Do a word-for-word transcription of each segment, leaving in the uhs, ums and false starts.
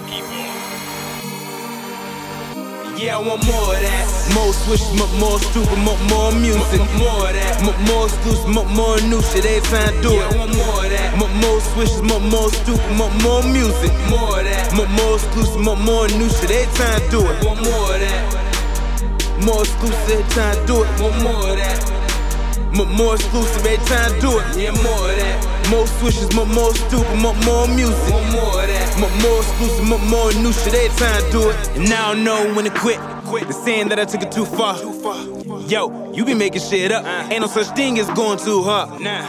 I keep on. Yeah, I want more of that. More switch, more stupid, more music. More of that. More scoops, more new shit. Every time do it. Yeah, I want more of that. More switch, more stupid, more music. More of that. More scoops, more new shit. Every time do it. Want more of that. More exclusive, time to do it. More, more of that. M- more exclusive, every time do it. Yeah, more of that. More swishes, more, more stupid, more, more music. More, more of that. M- more exclusive, more, more new shit, every time do it. And now I don't know when to quit. They're saying that I took it too far. Yo, you be making shit up. Ain't no such thing as going too hard. Yeah,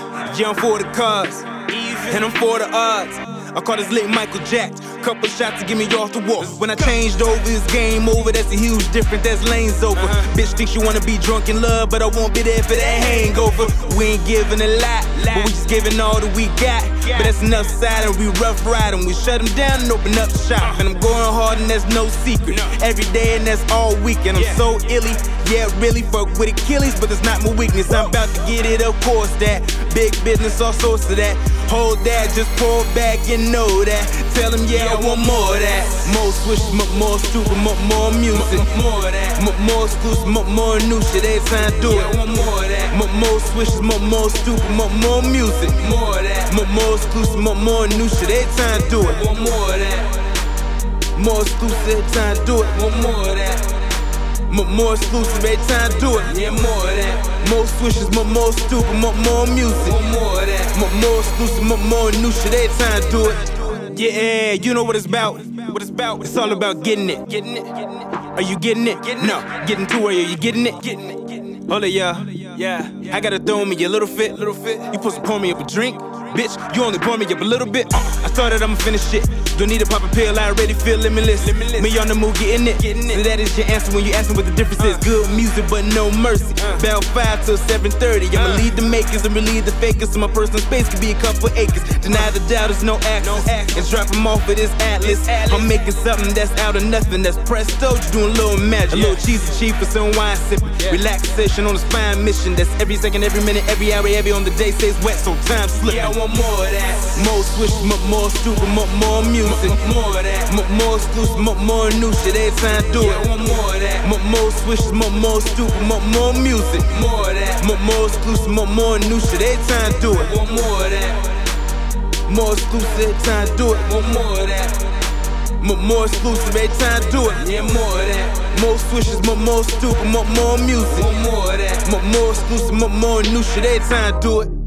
I'm for the cause, and I'm for the odds. I call this late Michael Jack. Couple shots to get me off the wall. When I changed over, it's game over. That's a huge difference, that's lanes over. uh-huh. Bitch thinks you wanna be drunk in love, but I won't be there for that hangover. We ain't giving a lot, but we just giving all that we got. But that's enough side and we rough riding. We shut them down and open up shop. And I'm going hard and that's no secret. Every day and that's all week. And I'm so illy, yeah really. Fuck with Achilles, but it's not my weakness. I'm about to get it, of course that. Big business, all sorts of that. Hold that, just pull back and know that. Tell them yeah, I want more of that. More switch, more stupid, more music. More of that. More exclusive, more new shit. Every time do it. Yeah, I want more of that. More switch, more stupid, more music. More of that. More exclusive, more new shit. Every time do it. Want more of that. More exclusive, every time do it. Want more of that. More exclusive, every time do it. Yeah, more of that. More swishes, more stupid, more music. More of that. More exclusive, more new shit. Every time do it. Yeah, you know what it's about. What it's about. It's all about getting it. Getting it. Are you getting it? No. Getting to where you getting it? Getting it. Hold it, y'all. Yeah. I gotta throw me a little fit. Little fit. You supposed to pour me up a drink, bitch. You only pour me up a little bit. Uh, I started, I'ma finish it. Don't need to pop a pill. I already feel limitless. Me on the move, getting it. So that is your answer when you asking what the difference is. Good music, but no mercy. Bell five till seven thirty. I'ma lead the makers and relieve the fakers. So my personal space could be a couple acres. Deny the doubt is no access. And drop them off with this atlas. I'm making something that's out of nothing. That's presto. You doing a little magic. A little cheesy cheap for some wine sipping. Relaxation on a spine mission. That's every second, every minute, every hour, every on the day. Stays wet, so time slips. Yeah, I want more of that. More swish, more stupid, more music. More of that. More exclusive, more new shit. Every time do it. Yeah, more of that. More swishes, more stupid, more music. More of that. More exclusive, more new shit. Every time do it. One more of that. More exclusive, every time do it. One more of that. More exclusive, every time do it. Yeah, more of that. More swishes, more stupid, more music. One more of that. More exclusive, more new shit. Every time do it.